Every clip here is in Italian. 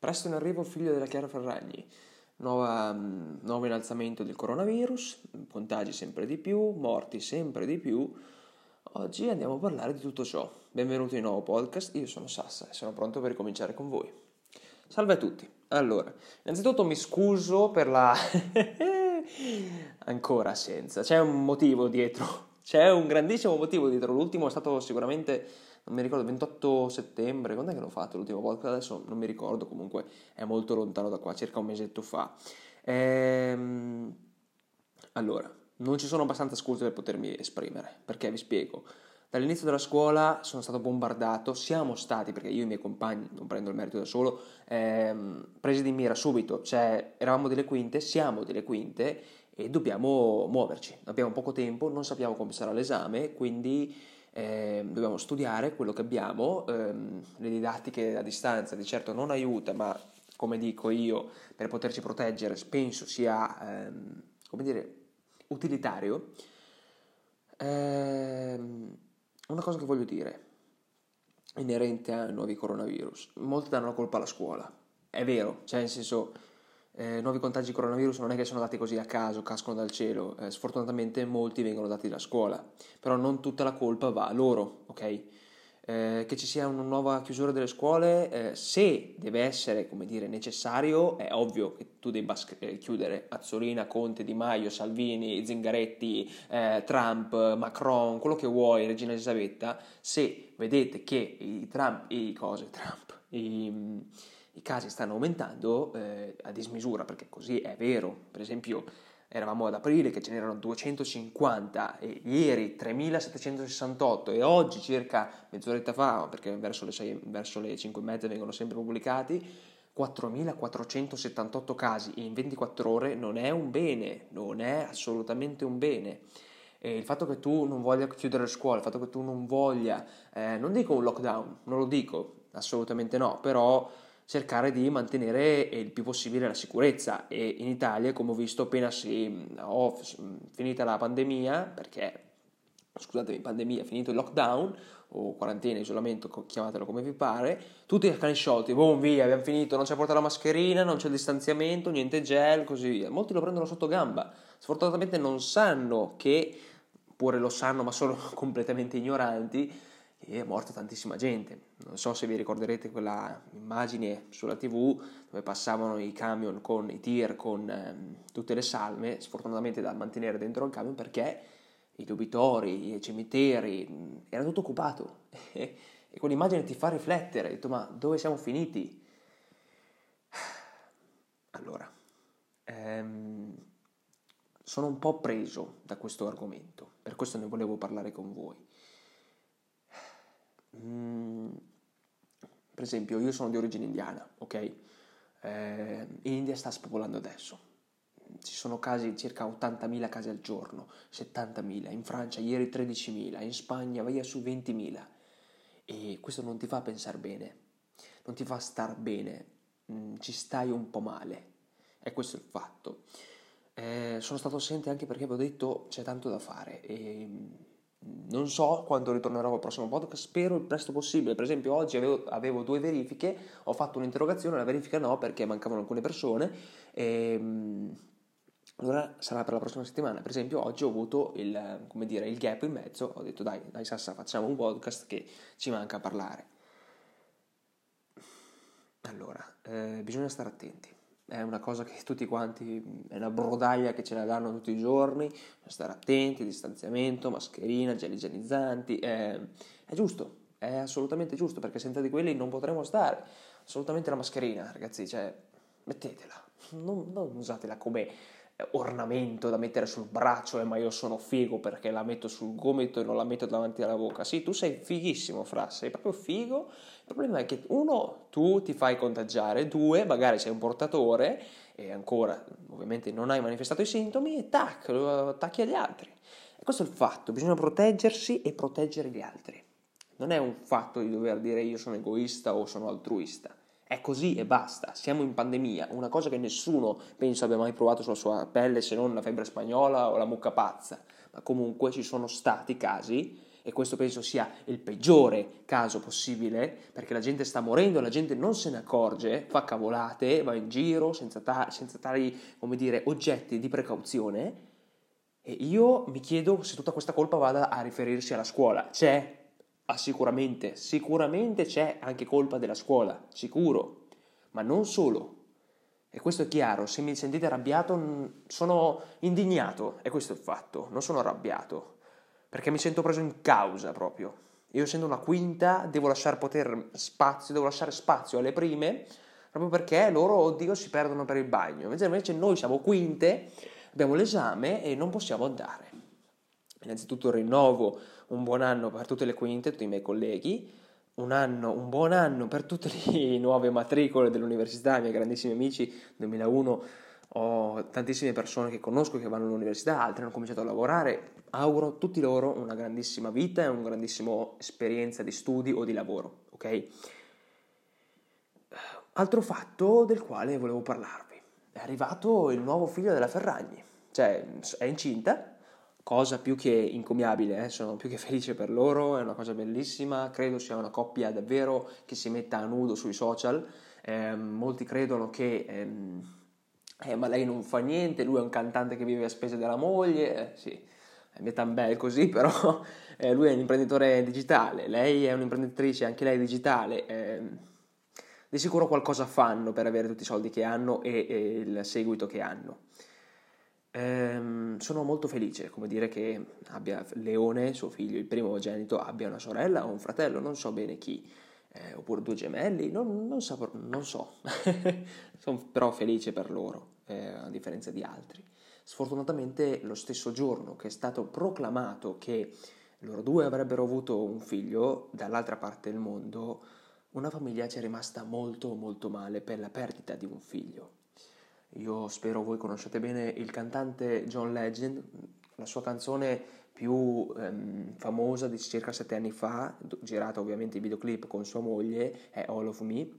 Presto in arrivo il figlio della Chiara Ferragni, nuovo innalzamento del coronavirus, contagi sempre di più, morti sempre di più. Oggi andiamo a parlare di tutto ciò. Benvenuti in un nuovo podcast, io sono Sassa e sono pronto per ricominciare con voi. Salve a tutti. Allora, innanzitutto mi scuso per la... ancora assenza, c'è un motivo dietro, c'è un grandissimo motivo dietro. L'ultimo è stato sicuramente, non mi ricordo, 28 settembre, quando è che l'ho fatto l'ultimo podcast? Adesso non mi ricordo, comunque è molto lontano da qua, circa un mesetto fa. Allora, non ci sono abbastanza scuse per potermi esprimere, perché vi spiego. Dall'inizio della scuola sono stato bombardato, siamo stati, perché io e i miei compagni, non prendo il merito da solo, presi di mira subito, cioè eravamo delle quinte, siamo delle quinte e dobbiamo muoverci, abbiamo poco tempo, non sappiamo come sarà l'esame, quindi dobbiamo studiare quello che abbiamo, le didattiche a distanza di certo non aiuta, ma come dico io, per poterci proteggere penso sia, utilitario. Una cosa che voglio dire inerente ai nuovi coronavirus: molti danno la colpa alla scuola, è vero, cioè nel senso nuovi contagi di coronavirus non è che sono dati così a caso, cascano dal cielo, sfortunatamente molti vengono dati dalla scuola, però non tutta la colpa va a loro, ok? Che ci sia una nuova chiusura delle scuole, se deve essere, necessario, è ovvio che tu debba chiudere. Azzolina, Conte, Di Maio, Salvini, Zingaretti, Trump, Macron, quello che vuoi, Regina Elisabetta, se vedete che i casi stanno aumentando a dismisura, perché così è vero. Per esempio, eravamo ad aprile che ce n'erano 250 e ieri 3768 e oggi circa mezz'oretta fa, perché verso le 5 e mezza vengono sempre pubblicati, 4478 casi in 24 ore. Non è un bene, non è assolutamente un bene. E il fatto che tu non voglia chiudere le scuole, il fatto che tu non voglia, non dico un lockdown, non lo dico, assolutamente no, però cercare di mantenere il più possibile la sicurezza. E in Italia, come ho visto appena finita la pandemia, perché, scusatemi, pandemia, finito il lockdown o quarantena, isolamento, chiamatelo come vi pare, tutti a cani sciolti, boom, via, abbiamo finito, non c'è portare la mascherina, non c'è il distanziamento, niente gel, così via. Molti lo prendono sotto gamba, sfortunatamente non sanno che, pure lo sanno ma sono completamente ignoranti, e è morta tantissima gente. Non so se vi ricorderete quella immagine sulla TV dove passavano i camion con i tir, con tutte le salme, sfortunatamente da mantenere dentro il camion perché i debitori, i cimiteri, era tutto occupato e quell'immagine ti fa riflettere, hai detto ma dove siamo finiti? Allora, sono un po' preso da questo argomento, per questo ne volevo parlare con voi. Per esempio, io sono di origine indiana, ok? In India sta spopolando adesso, ci sono casi, circa 80.000 casi al giorno, 70.000, in Francia ieri 13.000, in Spagna vai su 20.000, e questo non ti fa pensare bene, non ti fa star bene, ci stai un po' male, è questo il fatto. Sono stato assente anche perché vi ho detto c'è tanto da fare e non so quando ritornerò al prossimo podcast, spero il presto possibile. Per esempio oggi avevo 2 verifiche, ho fatto un'interrogazione, la verifica no perché mancavano alcune persone, allora sarà per la prossima settimana. Per esempio oggi ho avuto il gap in mezzo, ho detto dai Sassa, facciamo un podcast che ci manca a parlare. Allora, bisogna stare attenti, è una cosa che tutti quanti, è una brodaglia che ce la danno tutti i giorni, stare attenti, distanziamento, mascherina, gel igienizzanti, è giusto, è assolutamente giusto, perché senza di quelli non potremo stare, assolutamente la mascherina, ragazzi, cioè, mettetela, non usatela come ornamento da mettere sul braccio, ma io sono figo perché la metto sul gomito e non la metto davanti alla bocca. Sì, tu sei fighissimo, fra, sei proprio figo, il problema è che 1, tu ti fai contagiare, 2, magari sei un portatore e ancora ovviamente non hai manifestato i sintomi e tac, lo attacchi agli altri. E questo è il fatto, bisogna proteggersi e proteggere gli altri, non è un fatto di dover dire io sono egoista o sono altruista. È così e basta, siamo in pandemia, una cosa che nessuno penso abbia mai provato sulla sua pelle se non la febbre spagnola o la mucca pazza, ma comunque ci sono stati casi e e questo penso sia il peggiore caso possibile, perché la gente sta morendo, la gente non se ne accorge, fa cavolate, va in giro senza tali, come dire, oggetti di precauzione, e io mi chiedo se tutta questa colpa vada a riferirsi alla scuola. C'è, sicuramente c'è anche colpa della scuola, sicuro, ma non solo. E questo è chiaro, se mi sentite arrabbiato sono indignato, e questo è il fatto, non sono arrabbiato, perché mi sento preso in causa proprio. Io essendo una quinta devo lasciare spazio alle prime, proprio perché loro, oddio, si perdono per il bagno, invece noi siamo quinte, abbiamo l'esame e non possiamo andare. Innanzitutto rinnovo un buon anno per tutte le quinte, tutti i miei colleghi, un buon anno per tutte le nuove matricole dell'università, i miei grandissimi amici. 2001 ho tantissime persone che conosco che vanno all'università, altri hanno cominciato a lavorare. Auguro tutti loro una grandissima vita e una grandissima esperienza di studi o di lavoro, ok? Altro fatto del quale volevo parlarvi: è arrivato il nuovo figlio della Ferragni, cioè è incinta. Cosa più che incommiabile, sono più che felice per loro, è una cosa bellissima, credo sia una coppia davvero che si metta a nudo sui social, molti credono che ma lei non fa niente, lui è un cantante che vive a spese della moglie, sì, è metà bel così però, lui è un imprenditore digitale, lei è un'imprenditrice, anche lei digitale, di sicuro qualcosa fanno per avere tutti i soldi che hanno e il seguito che hanno. Sono molto felice, come dire, che abbia Leone, suo figlio, il primogenito, abbia una sorella o un fratello, non so bene chi, oppure due gemelli, non so sono però felice per loro, a differenza di altri. Sfortunatamente lo stesso giorno che è stato proclamato che loro due avrebbero avuto un figlio dall'altra parte del mondo, una famiglia ci è rimasta molto molto male per la perdita di un figlio. Io spero voi conosciate bene il cantante John Legend, la sua canzone più famosa di circa 7 anni fa, girata ovviamente in videoclip con sua moglie, è All of Me,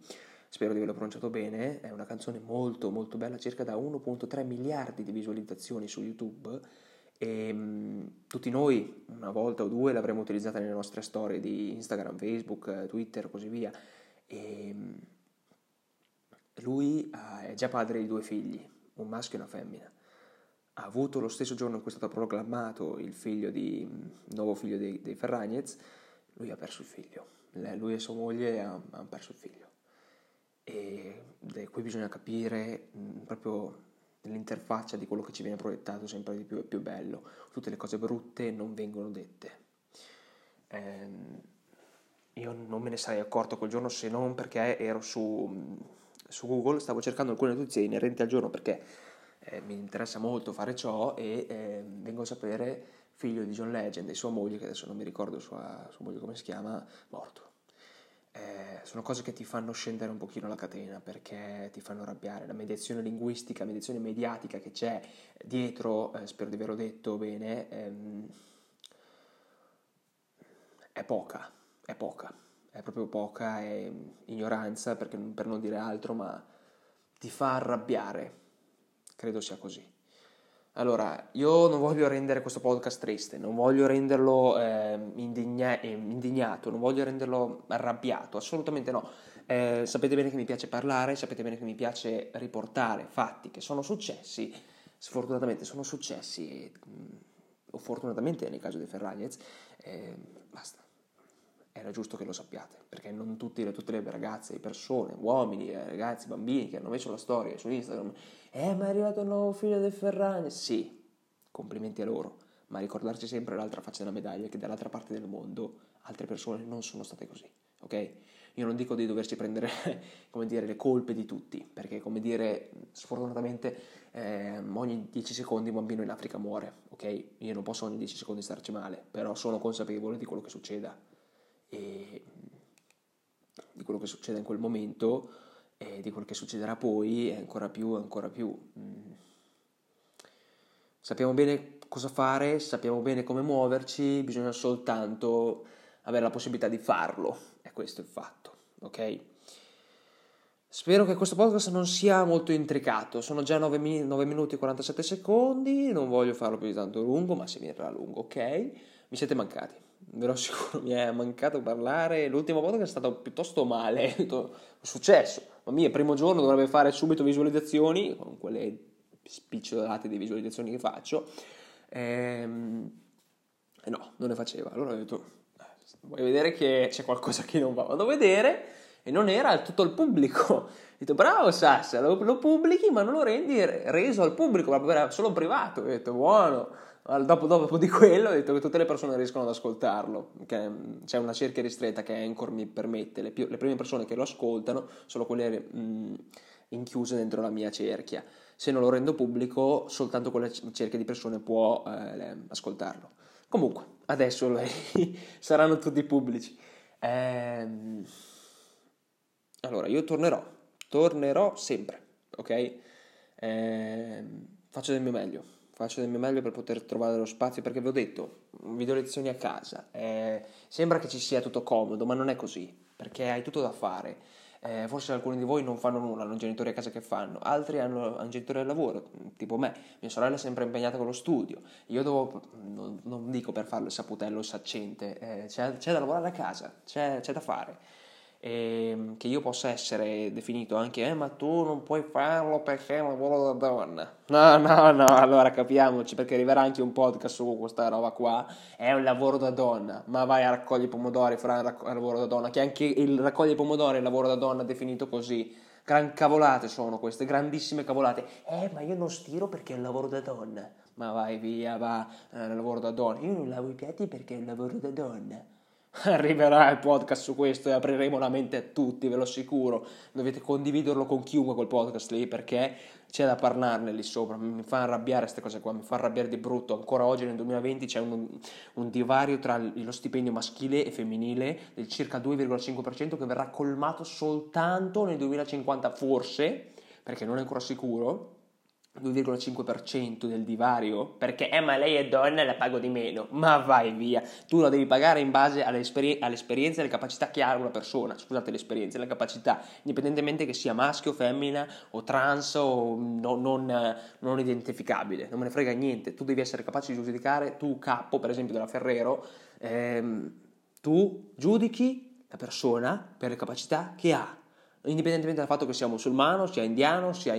spero di averlo pronunciato bene, è una canzone molto molto bella, circa da 1.3 miliardi di visualizzazioni su YouTube, e tutti noi una volta o due l'avremo utilizzata nelle nostre storie di Instagram, Facebook, Twitter, così via, e lui è già padre di 2 figli, un maschio e una femmina. Ha avuto lo stesso giorno in cui è stato proclamato il nuovo figlio dei Ferragnez, lui ha perso il figlio. Lui e sua moglie hanno perso il figlio. E qui bisogna capire proprio l'interfaccia di quello che ci viene proiettato sempre di più e più bello. Tutte le cose brutte non vengono dette. Io non me ne sarei accorto quel giorno se non perché ero su Google, stavo cercando alcune notizie inerenti al giorno perché mi interessa molto fare ciò, e vengo a sapere figlio di John Legend e sua moglie, che adesso non mi ricordo sua moglie come si chiama, morto. Sono cose che ti fanno scendere un pochino la catena, perché ti fanno arrabbiare. La mediazione linguistica, la mediazione mediatica che c'è dietro, spero di averlo detto bene, è poca. È proprio poca, è ignoranza, perché, per non dire altro, ma ti fa arrabbiare, credo sia così. Allora, io non voglio rendere questo podcast triste, non voglio renderlo indignato, non voglio renderlo arrabbiato, assolutamente no. Sapete bene che mi piace parlare, sapete bene che mi piace riportare fatti che sono successi, sfortunatamente sono successi, o fortunatamente nel caso dei Ferragnez, basta. Era giusto che lo sappiate, perché non tutte le ragazze, persone, uomini, ragazzi, bambini che hanno messo la storia su Instagram, ma è arrivato il nuovo figlio del Ferragni, sì, complimenti a loro, ma ricordarci sempre l'altra faccia della medaglia, che dall'altra parte del mondo altre persone non sono state così, ok? Io non dico di doverci prendere, come dire, le colpe di tutti, perché, come dire, sfortunatamente ogni 10 secondi un bambino in Africa muore, ok? Io non posso ogni 10 secondi starci male, però sono consapevole di quello che succeda, e di quello che succede in quel momento e di quello che succederà poi, è ancora più. Sappiamo bene cosa fare, sappiamo bene come muoverci, bisogna soltanto avere la possibilità di farlo, è questo il fatto, ok? Spero che questo podcast non sia molto intricato, sono già 9 minuti e 47 secondi, non voglio farlo più di tanto lungo, ma se mi verrà lungo, ok? Mi siete mancati. ve lo assicuro, mi è mancato parlare. L'ultima volta che è stato piuttosto male, è successo, ma mia, il primo giorno dovrebbe fare subito visualizzazioni, con quelle spicciolate di visualizzazioni che faccio, no, non ne faceva. Allora ho detto, voglio vedere che c'è qualcosa che non va, vado a vedere, e non era tutto il pubblico. Ho detto, bravo Sassa, lo pubblichi ma non lo rendi reso al pubblico, era solo privato. Ho detto, buono. Allora, dopo di quello ho detto che tutte le persone riescono ad ascoltarlo, che c'è una cerchia ristretta che Anchor mi permette, le prime persone che lo ascoltano sono quelle inchiuse dentro la mia cerchia. Se non lo rendo pubblico, soltanto quella cerchia di persone può ascoltarlo. Comunque, adesso saranno tutti pubblici. Allora, io tornerò sempre, ok? Faccio del mio meglio per poter trovare lo spazio, perché vi ho detto, video lezioni a casa, sembra che ci sia tutto comodo, ma non è così, perché hai tutto da fare. Forse alcuni di voi non fanno nulla, hanno genitori a casa che fanno, altri hanno genitori al lavoro, tipo me. Mia sorella è sempre impegnata con lo studio, io devo, non dico per farlo il saputello, il saccente, c'è da lavorare a casa, c'è da fare. E che io possa essere definito anche ma tu non puoi farlo perché è un lavoro da donna, no, allora capiamoci, perché arriverà anche un podcast su questa roba qua, è un lavoro da donna, ma vai a raccogliere pomodori, fra un lavoro da donna, che anche il raccogliere pomodori è il lavoro da donna definito così. Gran cavolate sono queste, grandissime cavolate, ma io non stiro perché è un lavoro da donna, ma vai via, va, è un lavoro da donna, io non lavo i piatti perché è un lavoro da donna. Arriverà il podcast su questo e apriremo la mente a tutti, ve lo assicuro. Dovete condividerlo con chiunque quel podcast lì, perché c'è da parlarne lì sopra. Mi fa arrabbiare queste cose qua, mi fa arrabbiare di brutto. Ancora oggi nel 2020 c'è un divario tra lo stipendio maschile e femminile del circa 2,5%, che verrà colmato soltanto nel 2050, forse, perché non è ancora sicuro. 2,5% del divario, perché ma lei è donna e la pago di meno, ma vai via, tu la devi pagare in base all'esperienza e alle capacità che ha una persona, scusate, l'esperienza e la capacità, indipendentemente che sia maschio, femmina o trans o non identificabile, non me ne frega niente, tu devi essere capace di giudicare, tu capo per esempio della Ferrero, tu giudichi la persona per le capacità che ha, indipendentemente dal fatto che sia musulmano, sia indiano, sia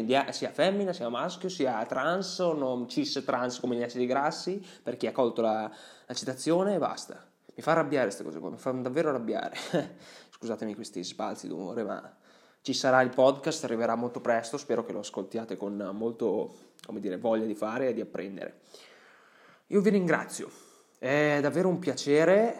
femmina, sia maschio, sia trans o non cis trans come gli acidi grassi, per chi ha colto la citazione, e basta. Mi fa arrabbiare queste cose qua, mi fanno davvero arrabbiare. Scusatemi questi sbalzi d'umore, ma ci sarà il podcast, arriverà molto presto, spero che lo ascoltiate con molto, voglia di fare e di apprendere. Io vi ringrazio, è davvero un piacere,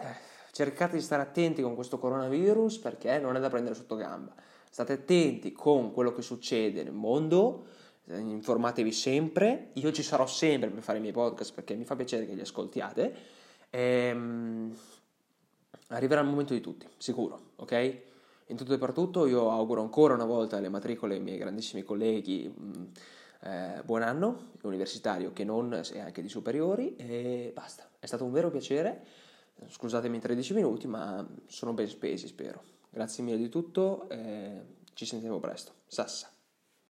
cercate di stare attenti con questo coronavirus perché non è da prendere sotto gamba. State attenti con quello che succede nel mondo, informatevi sempre, io ci sarò sempre per fare i miei podcast perché mi fa piacere che li ascoltiate, arriverà il momento di tutti, sicuro, ok? In tutto e per tutto io auguro ancora una volta alle matricole ai miei grandissimi colleghi buon anno, universitario che non, e anche di superiori, e basta, è stato un vero piacere, scusatemi 13 minuti ma sono ben spesi spero. Grazie mille di tutto, ci sentiamo presto. Sassa.